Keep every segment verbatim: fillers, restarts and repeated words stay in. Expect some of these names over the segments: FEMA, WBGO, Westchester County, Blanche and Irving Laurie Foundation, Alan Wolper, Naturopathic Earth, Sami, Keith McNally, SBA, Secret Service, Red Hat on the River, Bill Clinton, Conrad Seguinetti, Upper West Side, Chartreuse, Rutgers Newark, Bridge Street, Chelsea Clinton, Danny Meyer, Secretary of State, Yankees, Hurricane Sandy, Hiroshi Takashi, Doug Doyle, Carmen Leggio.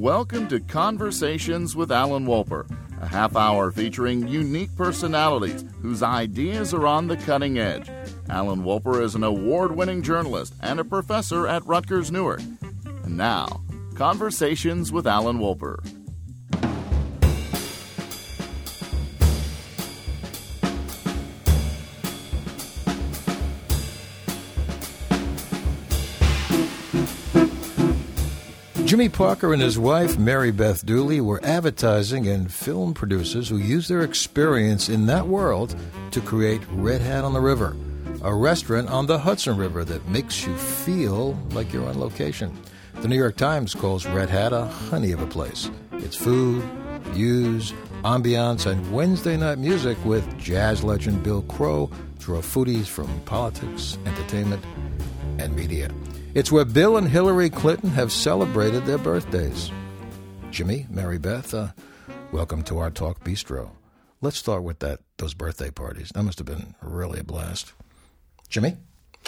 Welcome to Conversations with Alan Wolper, a half hour featuring unique personalities whose ideas are on the cutting edge. Alan Wolper is an award-winning journalist and a professor at Rutgers Newark. And now, Conversations with Alan Wolper. Jimmy Parker and his wife, Mary Beth Dooley, were advertising and film producers who used their experience in that world to create Red Hat on the River, a restaurant on the Hudson River that makes you feel like you're on location. The New York Times calls Red Hat a honey of a place. It's food, views, ambiance, and Wednesday night music with jazz legend Bill Crow, draw foodies from politics, entertainment, and media. It's where Bill and Hillary Clinton have celebrated their birthdays. Jimmy, Mary Beth, uh, welcome to our Talk Bistro. Let's start with that those birthday parties. That must have been really a blast. Jimmy,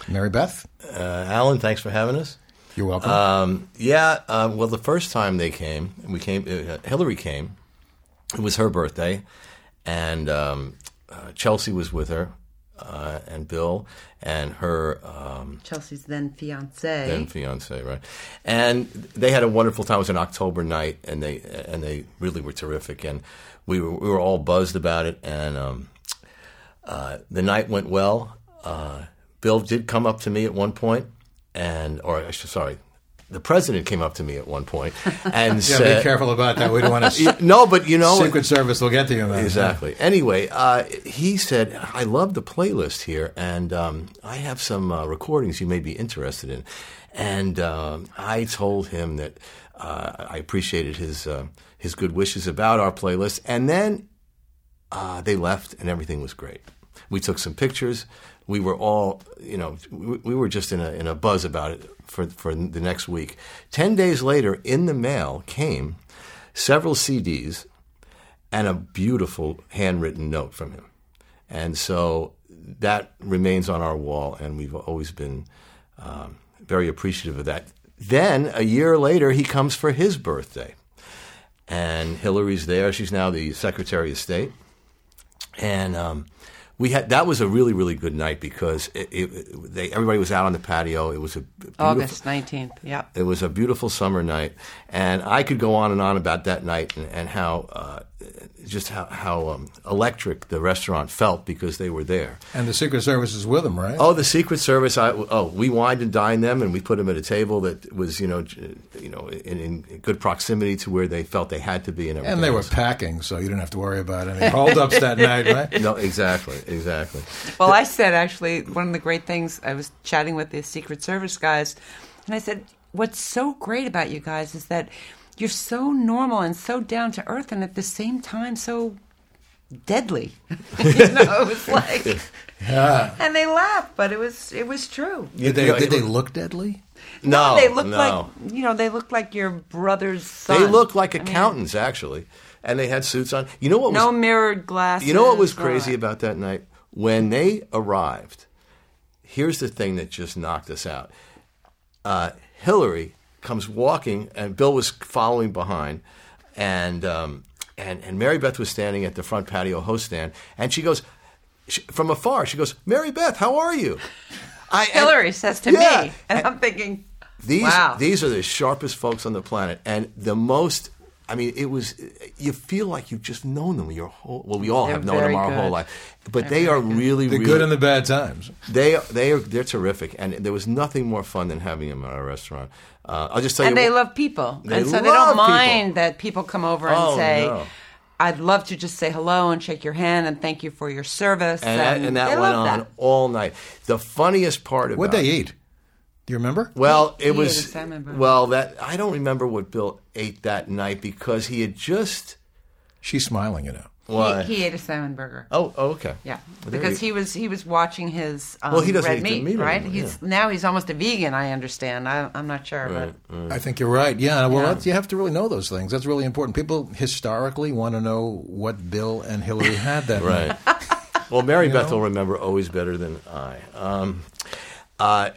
Mary Beth. Uh, Alan, thanks for having us. You're welcome. Um, yeah, uh, well, the first time they came, we came. Uh, Hillary came. It was her birthday, and um, uh, Chelsea was with her. Uh, and Bill and her um, Chelsea's then fiance then fiance right, and they had a wonderful time. It was an October night, and they and they really were terrific, and we were we were all buzzed about it, and um, uh, the night went well. Uh, Bill did come up to me at one point, and or sorry. The president came up to me at one point and yeah, said... be careful about that. We don't want to... no, but you know... Secret Service will get to you, man. Exactly. Anyway, uh, he said, I love the playlist here, and um, I have some uh, recordings you may be interested in. And um, I told him that uh, I appreciated his, uh, his good wishes about our playlist. And then uh, they left, and everything was great. We took some pictures. We were all, you know, we, we were just in a in a buzz about it for for the next week. Ten days later, in the mail came several C Ds and a beautiful handwritten note from him. And so that remains on our wall, and we've always been um, very appreciative of that. Then, a year later, he comes for his birthday. And Hillary's there. She's now the Secretary of State. And... Um, We had that was a really really good night because it, it, they, everybody was out on the patio. It was a August nineteenth. Yeah, it was a beautiful summer night, and I could go on and on about that night and, and how uh, just how how um, electric the restaurant felt because they were there. And the Secret Service is with them, right? Oh, the Secret Service. I, oh, we wined and dined them, and we put them at a table that was you know you know in, in good proximity to where they felt they had to be, and everything. And they were packing, so you didn't have to worry about any holdups that night, right? No, exactly. Exactly. Well, I said, actually, one of the great things, I was chatting with the Secret Service guys, and I said, what's so great about you guys is that you're so normal and so down to earth and at the same time so deadly. You know, it was like... Yeah. And they laughed, but it was it was true. Did they, did they look deadly? No, no they looked no. like, you know, they looked like your brother's son. They looked like accountants, I mean, actually. And they had suits on. You know what? No was, mirrored glasses. You know what was crazy about that night? When they arrived, here's the thing that just knocked us out. Uh, Hillary comes walking, and Bill was following behind, and um, and and Mary Beth was standing at the front patio host stand, and she goes she, from afar. She goes, "Mary Beth, how are you?" I, Hillary and, says to yeah, me, and, and I'm thinking, "These wow. these are the sharpest folks on the planet, and the most." I mean, it was, you feel like you've just known them your whole, well, we all they're have known them our good. whole life. But they're they are really, the really. The good and the bad times. They, they are, they're terrific. And there was nothing more fun than having them at our restaurant. Uh, I'll just tell and you. And they what, love people. They and so love they don't mind people. that people come over and oh, say, no. I'd love to just say hello and shake your hand and thank you for your service. And, and, and that they went on that. all night. The funniest part about it. What'd they eat? Do you remember? Well, it was well that I don't remember what Bill ate that night because he had just. She's smiling, you know. Why? He, he ate a salmon burger. Oh, oh okay. Yeah, well, because he was he was watching his um, well, he doesn't red eat meat, meat right? Anymore, he's yeah. now he's almost a vegan. I understand. I, I'm not sure, right, but right. I think you're right. Yeah. Well, yeah. That's, you have to really know those things. That's really important. People historically want to know what Bill and Hillary had that night. Right. Well, Mary Beth will remember always better than I. Um, uh,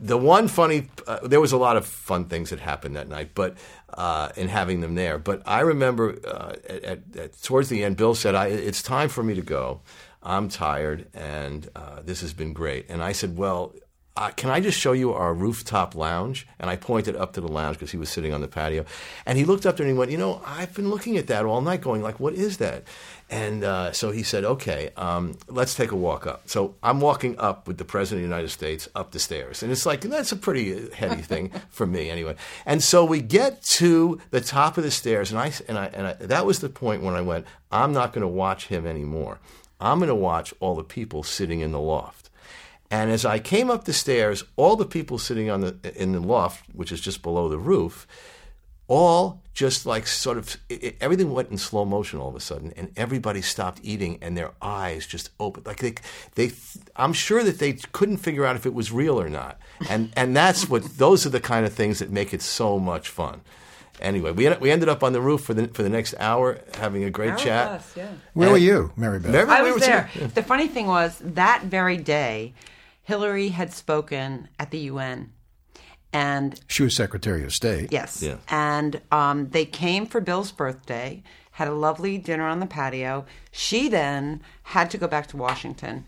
The one funny, uh, there was a lot of fun things that happened that night, but uh, in having them there. But I remember uh, at, at, towards the end, Bill said, I, it's time for me to go. I'm tired, and uh, this has been great. And I said, well, uh, can I just show you our rooftop lounge? And I pointed up to the lounge because he was sitting on the patio. And he looked up there and he went, you know, I've been looking at that all night going, like, what is that? And uh, so he said, okay, um, let's take a walk up. So I'm walking up with the President of the United States up the stairs. And it's like, that's a pretty heady thing for me anyway. And so we get to the top of the stairs. And I and I, and I, that was the point when I went, I'm not going to watch him anymore. I'm going to watch all the people sitting in the loft. And as I came up the stairs, all the people sitting on the in the loft, which is just below the roof, all just like sort of, it, it, everything went in slow motion all of a sudden, and everybody stopped eating, and their eyes just opened. Like they, they, I'm sure that they couldn't figure out if it was real or not. And and that's what, those are the kind of things that make it so much fun. Anyway, we we ended up on the roof for the for the next hour, having a great hour chat. Plus, yeah. Where and were you, Mary Beth? I was there. Yeah. The funny thing was, that very day, Hillary had spoken at the U N. And she was Secretary of State. Yes. Yeah. And um, they came for Bill's birthday, had a lovely dinner on the patio. She then had to go back to Washington.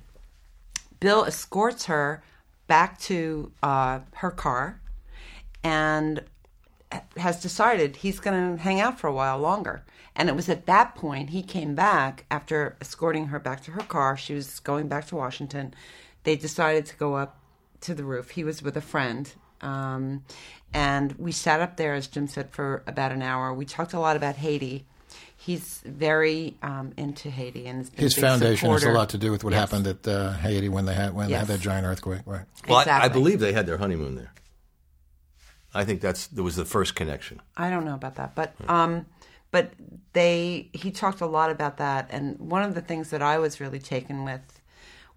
Bill escorts her back to uh, her car and has decided he's going to hang out for a while longer. And it was at that point he came back after escorting her back to her car. She was going back to Washington. They decided to go up to the roof. He was with a friend. Um, and we sat up there, as Jim said, for about an hour. We talked a lot about Haiti. He's very um, into Haiti, and his foundation supporter. Has a lot to do with what yes. happened at uh, Haiti when they had when yes. they had that giant earthquake. Right. Well, exactly. I, I believe they had their honeymoon there. I think that's that was the first connection. I don't know about that, but um, but they he talked a lot about that, and one of the things that I was really taken with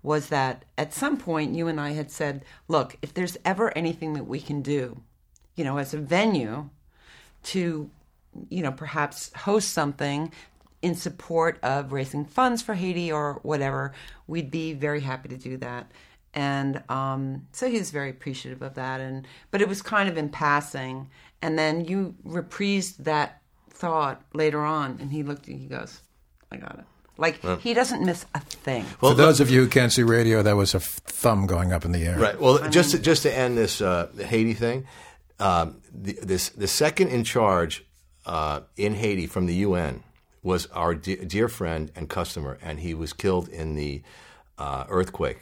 was that at some point you and I had said, look, if there's ever anything that we can do, you know, as a venue to, you know, perhaps host something in support of raising funds for Haiti or whatever, we'd be very happy to do that. And um, so he was very appreciative of that. And but it was kind of in passing. And then you reprised that thought later on, and he looked and he goes, I got it. Like, well, he doesn't miss a thing. Well, for those of you who can't see radio, that was a f- thumb going up in the air. Right. Well, I just mean, to, just to end this uh, Haiti thing, um, the, this the second in charge uh, in Haiti from the U N was our de- dear friend and customer, and he was killed in the uh, earthquake.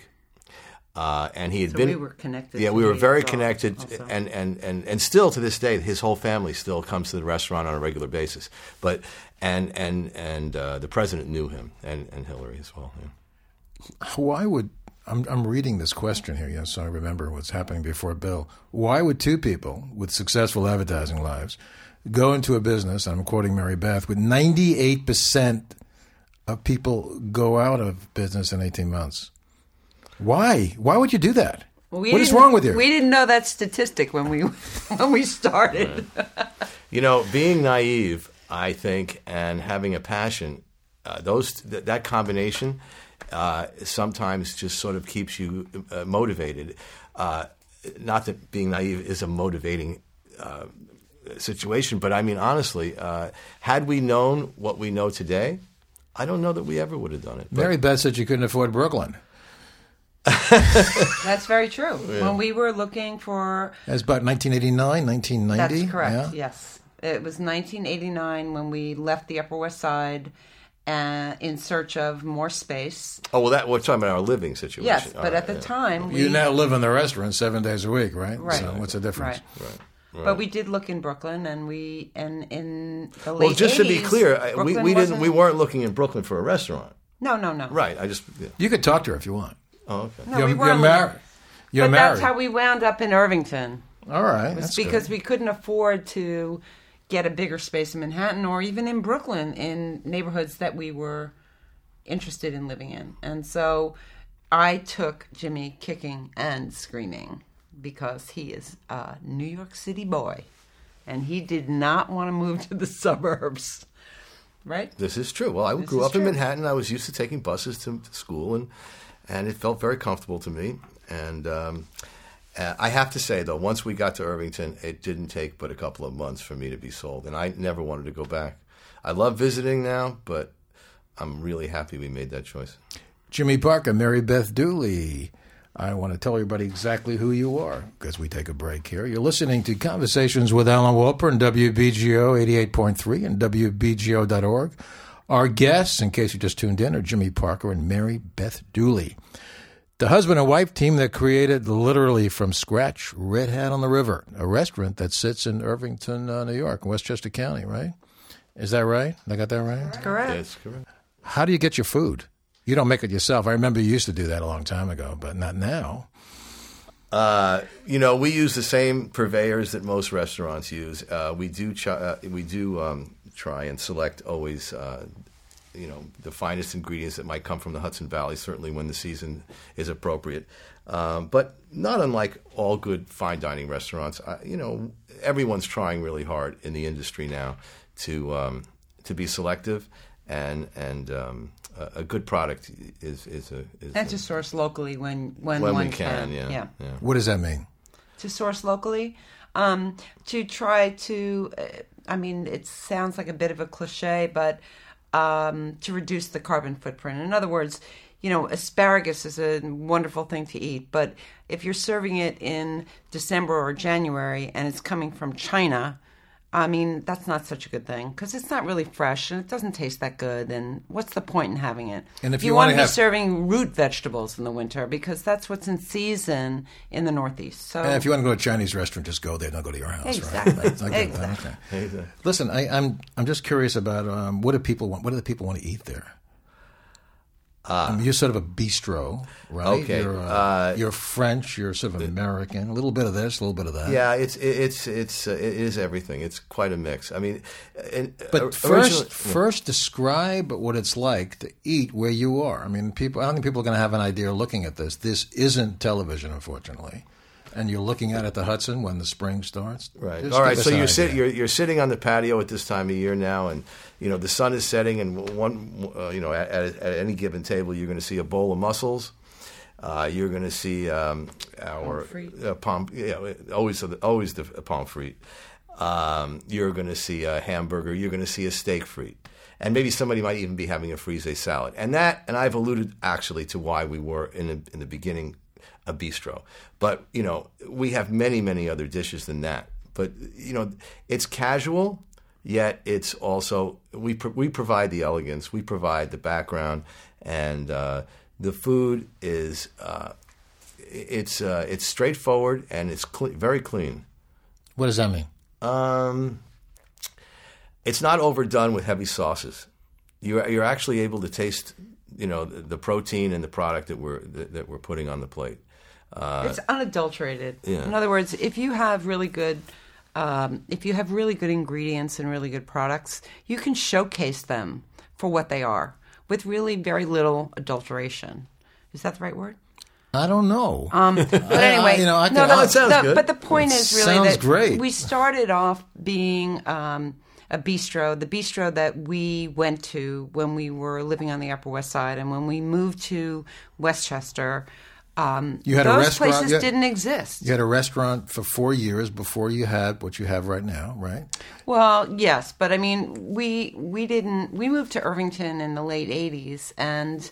Uh, and he had so been. We were connected. Yeah, we were very connected, and, and, and, and still to this day, his whole family still comes to the restaurant on a regular basis. But and and and uh, the president knew him, and, and Hillary as well. Yeah. Why would I'm I'm reading this question here? Yes, so I remember what's happening before Bill. Why would two people with successful advertising lives go into a business? And I'm quoting Mary Beth with ninety-eight percent of people go out of business in eighteen months. Why? Why would you do that? We what is wrong with you? We didn't know that statistic when we when we started. Right. You know, being naive, I think, and having a passion, uh, those th- that combination uh, sometimes just sort of keeps you uh, motivated. Uh, not that being naive is a motivating uh, situation, but I mean, honestly, uh, had we known what we know today, I don't know that we ever would have done it. Mary Beth said you couldn't afford Brooklyn. That's very true. Yeah. When we were looking for... That was about nineteen eighty-nine, nineteen ninety? That's correct, yeah. Yes. It was nineteen eighty-nine when we left the Upper West Side uh, in search of more space. Oh, well, that we're talking about our living situation. Yes, but right, at the yeah. time... You we, now live in the restaurant seven days a week, right? Right. So what's the difference? Right. Right. Right. But we did look in Brooklyn, and we and in the late Well, just eighties, to be clear, we, we didn't. We weren't looking in Brooklyn for a restaurant. No, no, no. Right, I just... Yeah. You could talk to her if you want. Oh, okay. No, you're, we weren't. You're married. You're but married. That's how we wound up in Irvington. All right. It's because good. We couldn't afford to get a bigger space in Manhattan or even in Brooklyn in neighborhoods that we were interested in living in. And so I took Jimmy kicking and screaming because he is a New York City boy and he did not want to move to the suburbs. Right? This is true. Well, I this grew up true. in Manhattan. I was used to taking buses to, to school and... And it felt very comfortable to me, and um, Uh, I have to say, though, once we got to Irvington, it didn't take but a couple of months for me to be sold, and I never wanted to go back. I love visiting now, but I'm really happy we made that choice. Jimmy Parker, Mary Beth Dooley. I want to tell everybody exactly who you are because we take a break here. You're listening to Conversations with Alan Wolper and W B G O eighty-eight point three and W B G O dot org. Our guests, in case you just tuned in, are Jimmy Parker and Mary Beth Dooley, the husband and wife team that created, literally from scratch, Red Hat on the River, a restaurant that sits in Irvington, uh, New York, Westchester County, right? Is that right? I got that right? Correct. That's correct. How do you get your food? You don't make it yourself. I remember you used to do that a long time ago, but not now. Uh, you know, we use the same purveyors that most restaurants use. Uh, we do ch- uh, we do um, try and select always, uh, you know, the finest ingredients that might come from the Hudson Valley, certainly when the season is appropriate. Um, but not unlike all good fine dining restaurants, I, you know, everyone's trying really hard in the industry now to um, to be selective and and. Um, Uh, a good product is is a is and to a, source locally when when, when one we can, can. Yeah, yeah. yeah. What does that mean? To source locally, um, to try to. Uh, I mean, it sounds like a bit of a cliche, but um, to reduce the carbon footprint. In other words, you know, asparagus is a wonderful thing to eat, but if you're serving it in December or January and it's coming from China, I mean, that's not such a good thing because it's not really fresh and it doesn't taste that good. And what's the point in having it? And if you, you want to be have... serving root vegetables in the winter because that's what's in season in the Northeast. So, and if you want to go to a Chinese restaurant, just go there. Don't go to your house, exactly. right? Exactly. exactly. Okay. Listen, I, I'm I'm just curious about um, what do people want? What do the people want to eat there? Uh, I mean, you're sort of a bistro, right? Okay. You're, uh, uh, you're French. You're sort of American. A little bit of this, a little bit of that. Yeah, it's it's it's uh, it is everything. It's quite a mix. I mean, and, but uh, first, yeah. first describe what it's like to eat where you are. I mean, people. I don't think people are going to have an idea looking at this. This isn't television, unfortunately. And you're looking out at the Hudson when the spring starts. Right. Just All right. So you're, sit, you're you're sitting on the patio at this time of year now, and you know the sun is setting. And one, uh, you know, at, at, at any given table, you're going to see a bowl of mussels. Uh, you're going to see um, our uh, palm. Yeah, always always the palm frite. Um, you're going to see a hamburger. You're going to see a steak frite. And maybe somebody might even be having a frisée salad. And that, and I've alluded actually to why we were in the, in the beginning. A bistro, but you know we have many, many other dishes than that. But you know it's casual, yet it's also we pro- we provide the elegance, we provide the background, and uh, the food is uh, it's uh, it's straightforward and it's cl- very clean. What does that mean? Um, it's not overdone with heavy sauces. You're you're actually able to taste you know the, the protein and the product that we're that, that we're putting on the plate. Uh, it's unadulterated. Yeah. In other words, if you have really good, um, if you have really good ingredients and really good products, you can showcase them for what they are with really very little adulteration. Is that the right word? I don't know. Um, but anyway, I, you know, I can, no, the, oh, it sounds the, good. But the point it is really sounds that great. We started off being um, a bistro, the bistro that we went to when we were living on the Upper West Side, and when we moved to Westchester. Um, you had those a restaurant, places had, didn't exist. You had a restaurant for four years before you had what you have right now, right? Well, yes, but I mean, we we didn't. We moved to Irvington in the late eighties, and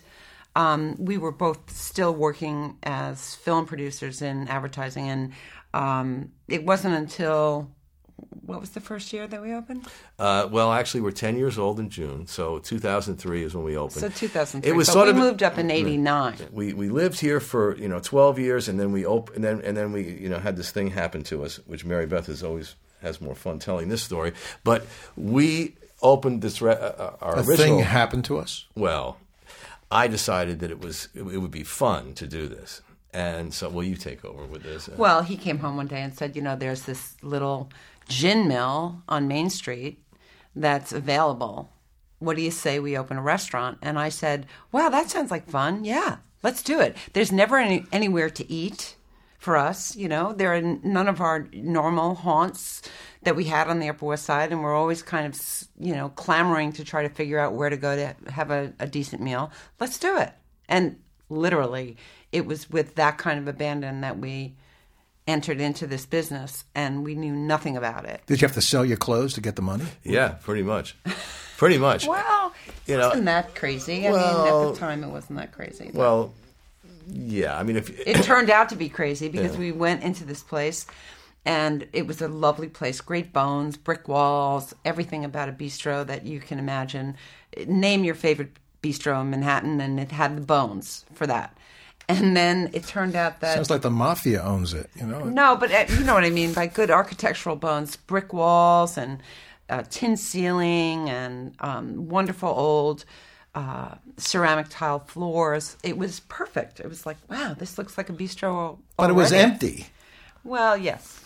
um, we were both still working as film producers in advertising. And um, it wasn't until what was the first year that we opened? Uh, well, actually, we're ten years old in June, so two thousand three is when we opened. So two thousand three. It was but sort we of, moved up in eighty-nine. We we lived here for you know twelve years, and then we op- and then and then we you know had this thing happen to us, which Mary Beth has always has more fun telling this story. But we opened this re- uh, our a original thing happened to us. Well, I decided that it was it, it would be fun to do this, and so well, you take over with this. Uh, well, he came home one day and said, you know, there's this little gin mill on Main Street that's available. What do you say we open a restaurant? And I said, wow, that sounds like fun. Yeah, let's do it. There's never any, anywhere to eat for us. You know, there are none of our normal haunts that we had on the Upper West Side. And we're always kind of, you know, clamoring to try to figure out where to go to have a, a decent meal. Let's do it. And literally, it was with that kind of abandon that we entered into this business, and we knew nothing about it. Did you have to sell your clothes to get the money? Yeah, pretty much. Pretty much. Well, it wasn't that crazy. I well, mean, at the time, it wasn't that crazy. Well, yeah. I mean, if it turned out to be crazy because yeah. we went into this place, and it was a lovely place. Great bones, brick walls, everything about a bistro that you can imagine. Name your favorite bistro in Manhattan, and it had the bones for that. And then it turned out that... Sounds like the mafia owns it, you know? No, but uh, you know what I mean by good architectural bones. Brick walls and uh, tin ceiling and um, wonderful old uh, ceramic tile floors. It was perfect. It was like, wow, this looks like a bistro already. But it was empty. Well, yes.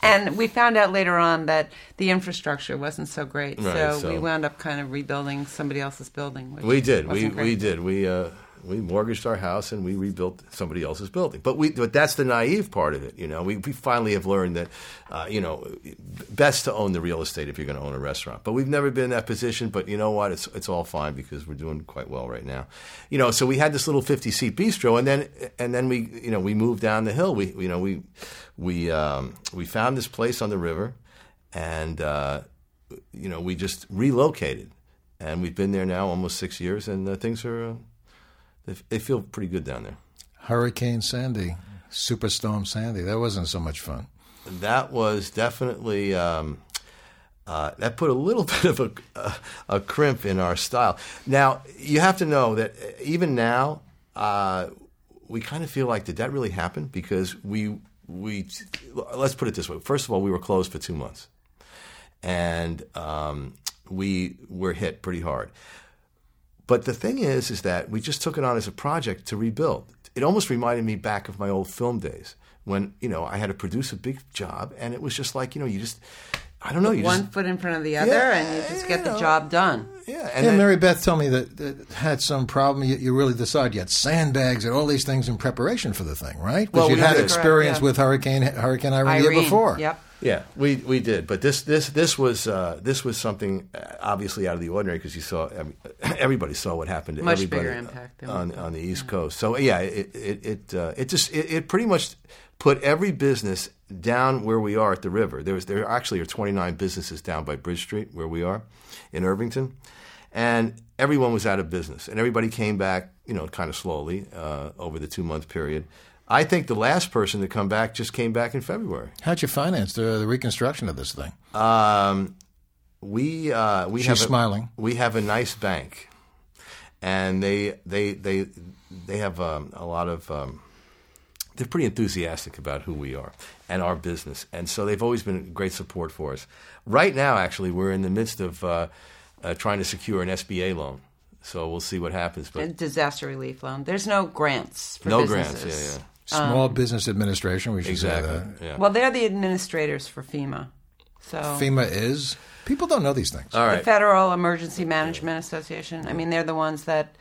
And we found out later on that the infrastructure wasn't so great. Right, so, so we wound up kind of rebuilding somebody else's building. Which we did. We, we did. We... Uh... We mortgaged our house and we rebuilt somebody else's building. But we, but that's the naive part of it, you know. We we finally have learned that, uh, you know, best to own the real estate if you're going to own a restaurant. But we've never been in that position. But you know what? It's it's all fine because we're doing quite well right now, you know. So we had this little fifty-seat bistro, and then and then we you know we moved down the hill. We you know we we um, we found this place on the river, and uh, you know we just relocated, and we've been there now almost six years, and uh, things are. Uh, They feel pretty good down there. Hurricane Sandy, Superstorm Sandy, that wasn't so much fun. That was definitely, um, uh, that put a little bit of a, a, a crimp in our style. Now, you have to know that even now, uh, we kind of feel like, did that really happen? Because we, we, let's put it this way. First of all, we were closed for two months. And um, we were hit pretty hard. But the thing is, is that we just took it on as a project to rebuild. It almost reminded me back of my old film days when, you know, I had to produce a big job, and it was just like, you know, you just, I don't know. You one just, foot in front of the other, yeah, and you just you get know, the job done. Yeah. And yeah, then, Mary Beth told me that it had some problem. You, you really decided you had sandbags and all these things in preparation for the thing, right? Because well, you we had experience correct, yeah. with Hurricane Hurricane Irene the year before. Yep. Yeah, we we did, but this this this was uh, this was something obviously out of the ordinary because you saw I mean, everybody saw what happened to Much everybody bigger impact on on the East yeah. Coast. So yeah, it it it, uh, it just it, it pretty much put every business down where we are at the river. There was there actually are twenty-nine businesses down by Bridge Street where we are in Irvington, and everyone was out of business, and everybody came back, you know, kind of slowly uh, over the two month period. I think the last person to come back just came back in February. How'd you finance the, the reconstruction of this thing? Um, we uh, we She's have a, smiling. We have a nice bank, and they they they they have um, a lot of. Um, they're pretty enthusiastic about who we are and our business, and so they've always been great support for us. Right now, actually, we're in the midst of uh, uh, trying to secure an S B A loan. So we'll see what happens. But a disaster relief loan. There's no grants for no businesses. No grants. Yeah, yeah. Small um, Business Administration, we should exactly, say that. Yeah. Well, they're the administrators for FEMA. So FEMA is? People don't know these things. All right. The Federal Emergency Management Association. I mean, they're the ones that,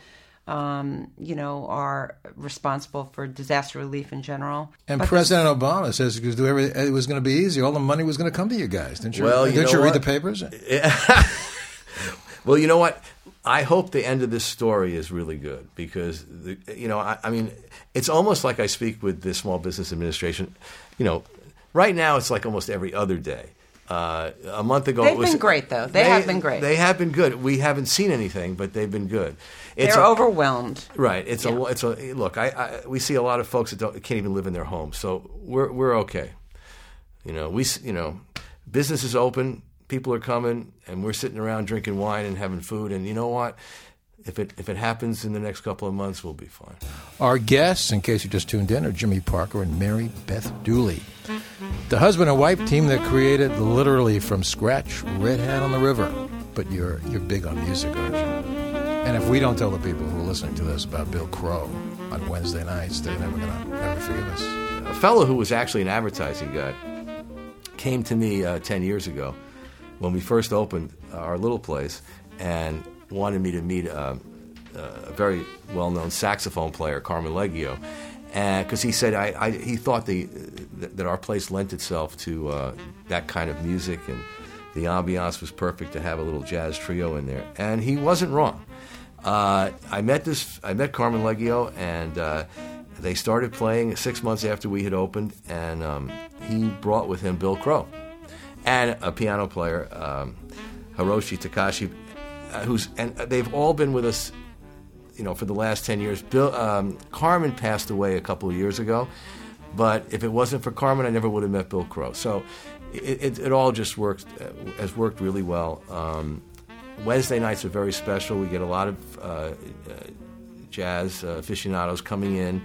um, you know, are responsible for disaster relief in general. And but President Obama says it was going to be easy. All the money was going to come to you guys. Didn't you, well, you didn't you read the papers? Yeah. Well, you know what? I hope the end of this story is really good because, the, you know, I, I mean, it's almost like I speak with the Small Business Administration. You know, right now it's like almost every other day. Uh, a month ago, they've it was, been great, though. They, they have been great. They have been good. We haven't seen anything, but they've been good. It's They're a, overwhelmed, right? It's yeah. a it's a look. I, I we see a lot of folks that don't, can't even live in their homes, so we're we're okay. You know, we you know, business is open. People are coming, and we're sitting around drinking wine and having food. And you know what? If it if it happens in the next couple of months, we'll be fine. Our guests, in case you just tuned in, are Jimmy Parker and Mary Beth Dooley, the husband and wife team that created literally from scratch Red Hat on the River. But you're you're big on music, aren't you? And if we don't tell the people who are listening to this about Bill Crow on Wednesday nights, they're never gonna never forgive us. A fellow who was actually an advertising guy came to me uh, ten years ago. When we first opened our little place and wanted me to meet a, a very well-known saxophone player, Carmen Leggio, because he said I, I, he thought the, that our place lent itself to uh, that kind of music and the ambiance was perfect to have a little jazz trio in there. And he wasn't wrong. Uh, I met this. I met Carmen Leggio, and uh, They started playing six months after we had opened, and um, he brought with him Bill Crow and a piano player, um, Hiroshi Takashi, uh, who's and they've all been with us, you know, for the last ten years. Bill, um, Carmen passed away a couple of years ago, but if it wasn't for Carmen, I never would have met Bill Crow. So it, it, it all just works, has worked really well. Um, Wednesday nights are very special. We get a lot of uh, uh, jazz uh, aficionados coming in.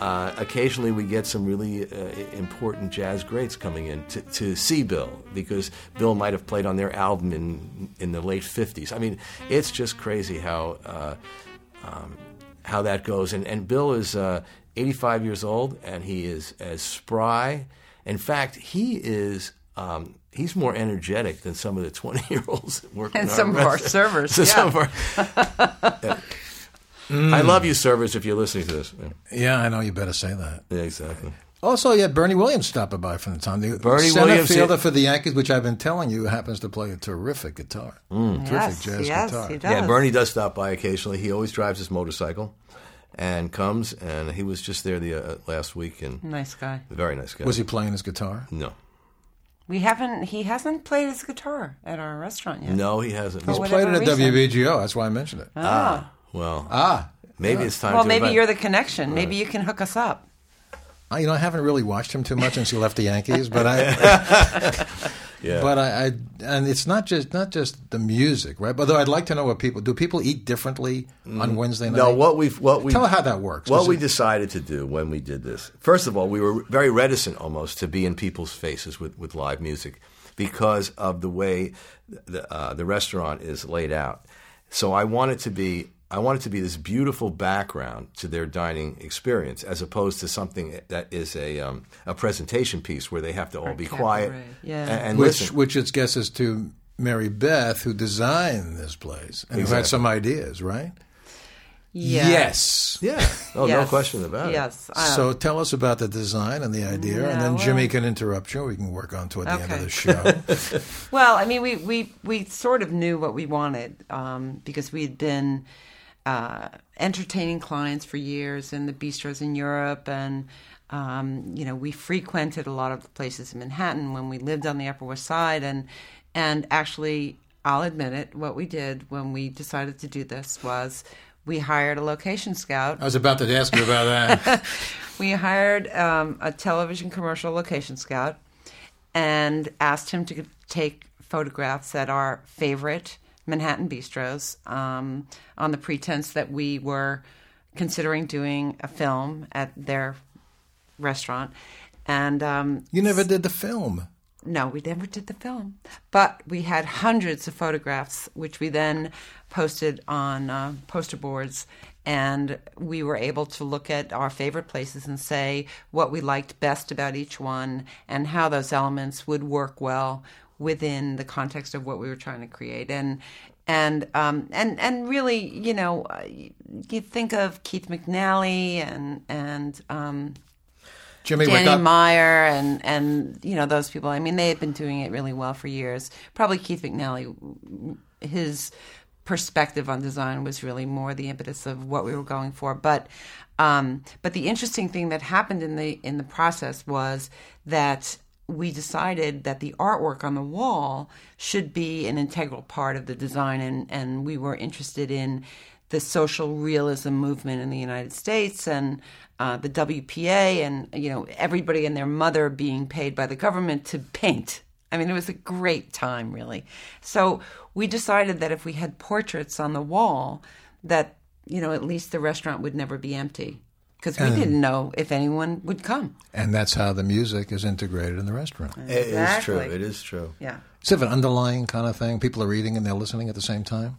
Uh, occasionally we get some really uh, important jazz greats coming in to, to see Bill, because Bill might have played on their album in in the late fifties. I mean, it's just crazy how uh, um, how that goes. And, and Bill is uh, eighty-five years old, and he is as spry. In fact, he is... Um, he's more energetic than some of the twenty-year-olds working and some our of our servers. So yeah. Some of our, yeah. Mm. I love you, servers, if you're listening to this. Yeah, yeah, I know. You better say that. Yeah, exactly. Also, yeah, Bernie Williams stopped by from the time. The Bernie center Williams, fielder for the Yankees, which I've been telling you, happens to play a terrific guitar. Mm. Terrific yes, jazz yes, guitar. He does. Yeah, Bernie does stop by occasionally. He always drives his motorcycle and comes, and he was just there the uh, last week. And nice guy. Very nice guy. Was he playing his guitar? No. We haven't. He hasn't played his guitar at our restaurant yet. No, he hasn't. He's played it at W B G O. That's why I mentioned it. Ah, ah well, ah, maybe yeah. It's time. Well, to maybe invite. You're the connection. Right. Maybe you can hook us up. I, you know, I haven't really watched him too much since he left the Yankees, but I, yeah. But I, I, and it's not just not just the music, right? Although I'd like to know what people do. People eat differently mm. on Wednesday night. No, what we've what we tell how that works. What we it, decided to do when we did this. First of all, we were very reticent almost to be in people's faces with, with live music because of the way the uh, the restaurant is laid out. So I wanted to be. I want it to be this beautiful background to their dining experience, as opposed to something that is a um, a presentation piece where they have to all or be quiet. Yeah. and, and Which, listen. Which its guess is to Mary Beth, who designed this place and exactly. who had some ideas, right? Yeah. Yes. Yeah. Oh, yes. No question about it. Yes. Um, so tell us about the design and the idea, yeah, and then well, Jimmy can interrupt you. We can work on toward the okay. end of the show. Well, I mean, we, we, we sort of knew what we wanted um, because we had been... Uh, entertaining clients for years in the bistros in Europe, and um, you know, we frequented a lot of the places in Manhattan when we lived on the Upper West Side, and and actually, I'll admit it, what we did when we decided to do this was we hired a location scout. I was about to ask you about that. We hired um, a television commercial location scout and asked him to take photographs at our favorite Manhattan bistros um, on the pretense that we were considering doing a film at their restaurant. And um, you never did the film. No, we never did the film. But we had hundreds of photographs, which we then posted on uh, poster boards. And we were able to look at our favorite places and say what we liked best about each one and how those elements would work well within the context of what we were trying to create. And and um, and and really, you know, you think of Keith McNally and and um, Jimmy Danny Meyer and and you know those people. I mean, they had been doing it really well for years. Probably Keith McNally, his perspective on design was really more the impetus of what we were going for. But um, but the interesting thing that happened in the in the process was that we decided that the artwork on the wall should be an integral part of the design, and, and we were interested in the social realism movement in the United States and uh, the W P A and, you know, everybody and their mother being paid by the government to paint. I mean, it was a great time, really. So we decided that if we had portraits on the wall, that, you know, at least the restaurant would never be empty. Because we and, didn't know if anyone would come. And that's how the music is integrated in the restaurant. Exactly. It is true. It is true. Yeah. It's sort of an underlying kind of thing. People are eating and they're listening at the same time.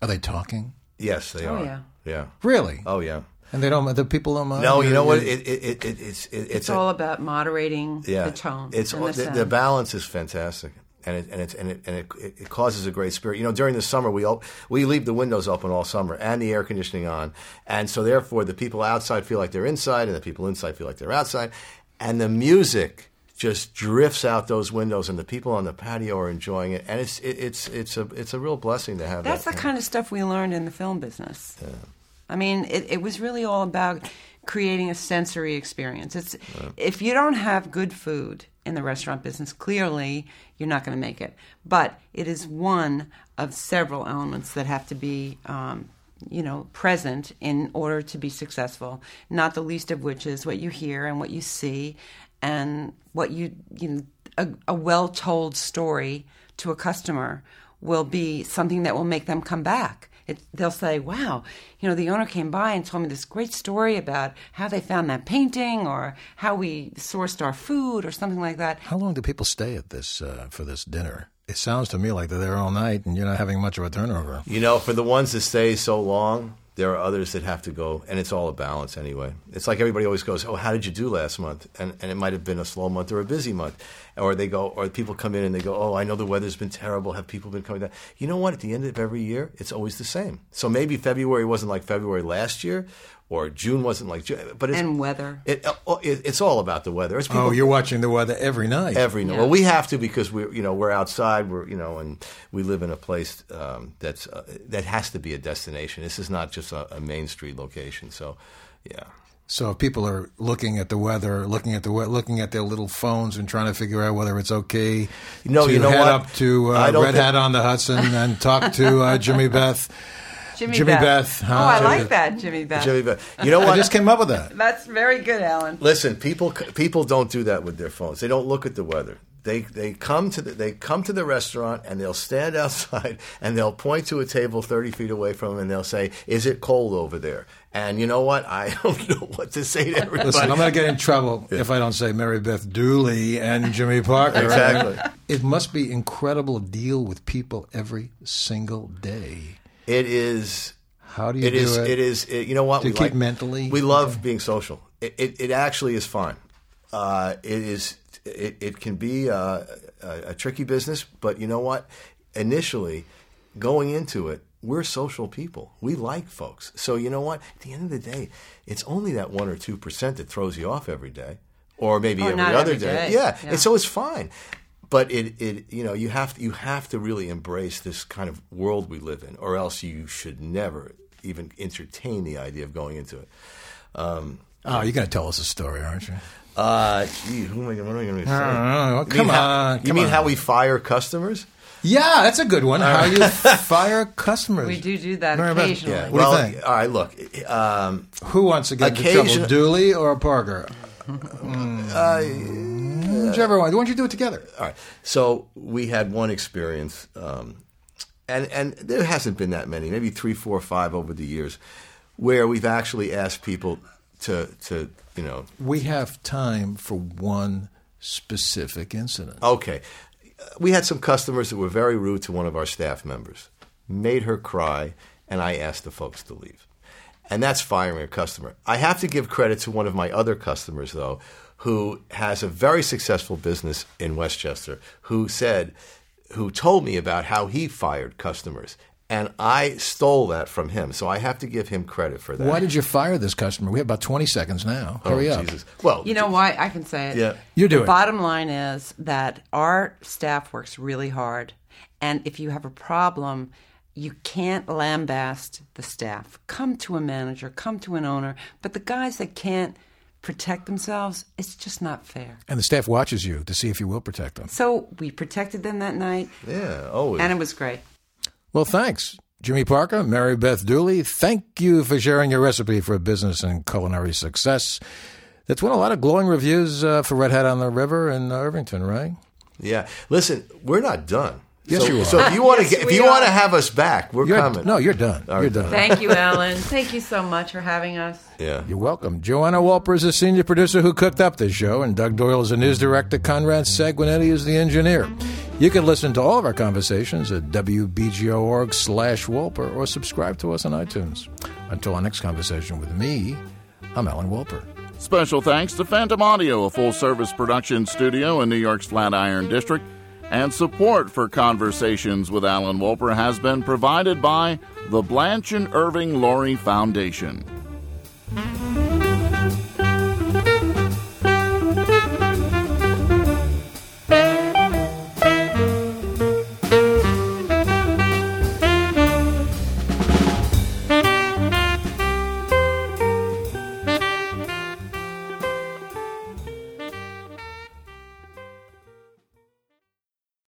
Are they talking? Yes, they oh, are. Yeah. Yeah. Really? Oh, yeah. And they don't. The people don't mind. No, you know what? It, it, it, it, it's it, it's, it's a, all about moderating yeah, the tone. It's all, the, the, the balance is fantastic. And it and, it's, and it and it it causes a great spirit. You know, during the summer we all, we leave the windows open all summer and the air conditioning on, and so therefore the people outside feel like they're inside, and the people inside feel like they're outside, and the music just drifts out those windows, and the people on the patio are enjoying it, and it's it, it's it's a it's a real blessing to have. That's that. That's the kind of stuff we learned in the film business. Yeah. I mean, it, it was really all about creating a sensory experience. It's right. If you don't have good food in the restaurant business, clearly you're not going to make it. But it is one of several elements that have to be um, you know, present in order to be successful, not the least of which is what you hear and what you see and what you, you know, a, a well-told story to a customer will be something that will make them come back. It, they'll say, wow, you know, the owner came by and told me this great story about how they found that painting or how we sourced our food or something like that. How long do people stay at this uh, for this dinner? It sounds to me like they're there all night and you're not having much of a turnover. You know, for the ones that stay so long, there are others that have to go, and it's all a balance anyway. It's like everybody always goes, oh, how did you do last month? And and it might have been a slow month or a busy month. Or they go, or people come in and they go, oh, I know the weather's been terrible. Have people been coming down? You know what? At the end of every year, it's always the same. So maybe February wasn't like February last year, or June wasn't like June. But it's, and weather. It, it, it's all about the weather. It's people, oh, you're watching the weather every night. Every night. Yeah. Well, we have to because we're you know we're outside. We're you know and we live in a place um, that's uh, that has to be a destination. This is not just a, a Main Street location. So, yeah. So if people are looking at the weather, looking at the we- looking at their little phones and trying to figure out whether it's okay no, to you know head what? up to uh, Red think- Hat on the Hudson and talk to uh, Jimmy Beth. Jimmy, Jimmy Beth. Beth huh? Oh, I Jimmy like Beth. that, Jimmy Beth. Jimmy Beth. You know what? I just came up with that. That's very good, Alan. Listen, people people don't do that with their phones. They don't look at the weather. They they come to the, they come to the restaurant and they'll stand outside and they'll point to a table thirty feet away from them and they'll say, "Is it cold over there?" And you know what? I don't know what to say to everybody. Listen, I'm going to get in trouble yeah. if I don't say Mary Beth Dooley and Jimmy Parker. Exactly. Right? It must be incredible to deal with people every single day. It is. How do you it do is, it? It is. It, you know what? Do you we keep like, mentally. We love okay. being social. It, it it actually is fun. Uh, it is. It, it can be a, a, a tricky business, but you know what? Initially, going into it, we're social people. We like folks. So you know what? At the end of the day, it's only that one or two percent that throws you off every day, or maybe oh, every other every day. day. Yeah. yeah. And so it's fine. But it, it, you know, you have to, you have to really embrace this kind of world we live in, or else you should never even entertain the idea of going into it. Um, oh, you're going to tell us a story, aren't you? Uh, gee, who am I? What am I going to say? Oh, come you on! How, come you mean on. How we fire customers? Yeah, that's a good one. How you fire customers? We do do that Mary occasionally. Yeah. What well, do you think? All right, look. Um, who wants to get occasion- into trouble, Dooley or Parker? Mm. Uh, Whichever one. Why don't you do it together? All right. So we had one experience, um, and and there hasn't been that many, maybe three, four, five over the years, where we've actually asked people to to you know. We have time for one specific incident. Okay, we had some customers that were very rude to one of our staff members, made her cry, and I asked the folks to leave, and that's firing a customer. I have to give credit to one of my other customers though, who has a very successful business in Westchester, who said, who told me about how he fired customers. And I stole that from him. So I have to give him credit for that. Why did you fire this customer? We have about twenty seconds now. Oh, hurry up. Jesus. Well, you know why? I can say it. Yeah. You do it. The bottom line is that our staff works really hard. And if you have a problem, you can't lambast the staff. Come to a manager, come to an owner. But the guys that can't protect themselves, it's just not fair. And the staff watches you to see if you will protect them. So we protected them that night. Yeah, always. And it was great. Well, thanks, Jimmy Parker, Mary Beth Dooley. Thank you for sharing your recipe for business and culinary success. That's won a lot of glowing reviews uh, for Red Hat on the River in Irvington, right? Yeah. Listen, we're not done. Yes, so, you are. So if you want yes, to, if you are. want to have us back, we're you're, coming. No, you're done. Right. You're done. Thank you, Alan. Thank you so much for having us. Yeah, you're welcome. Joanna Wolper is the senior producer who cooked up this show, and Doug Doyle is the news director. Conrad Seguinetti is the engineer. You can listen to all of our conversations at W B G O dot org slash Wolper or subscribe to us on iTunes. Until our next conversation with me, I'm Alan Wolper. Special thanks to Phantom Audio, a full-service production studio in New York's Flatiron District. And support for Conversations with Alan Wolper has been provided by the Blanche and Irving Laurie Foundation.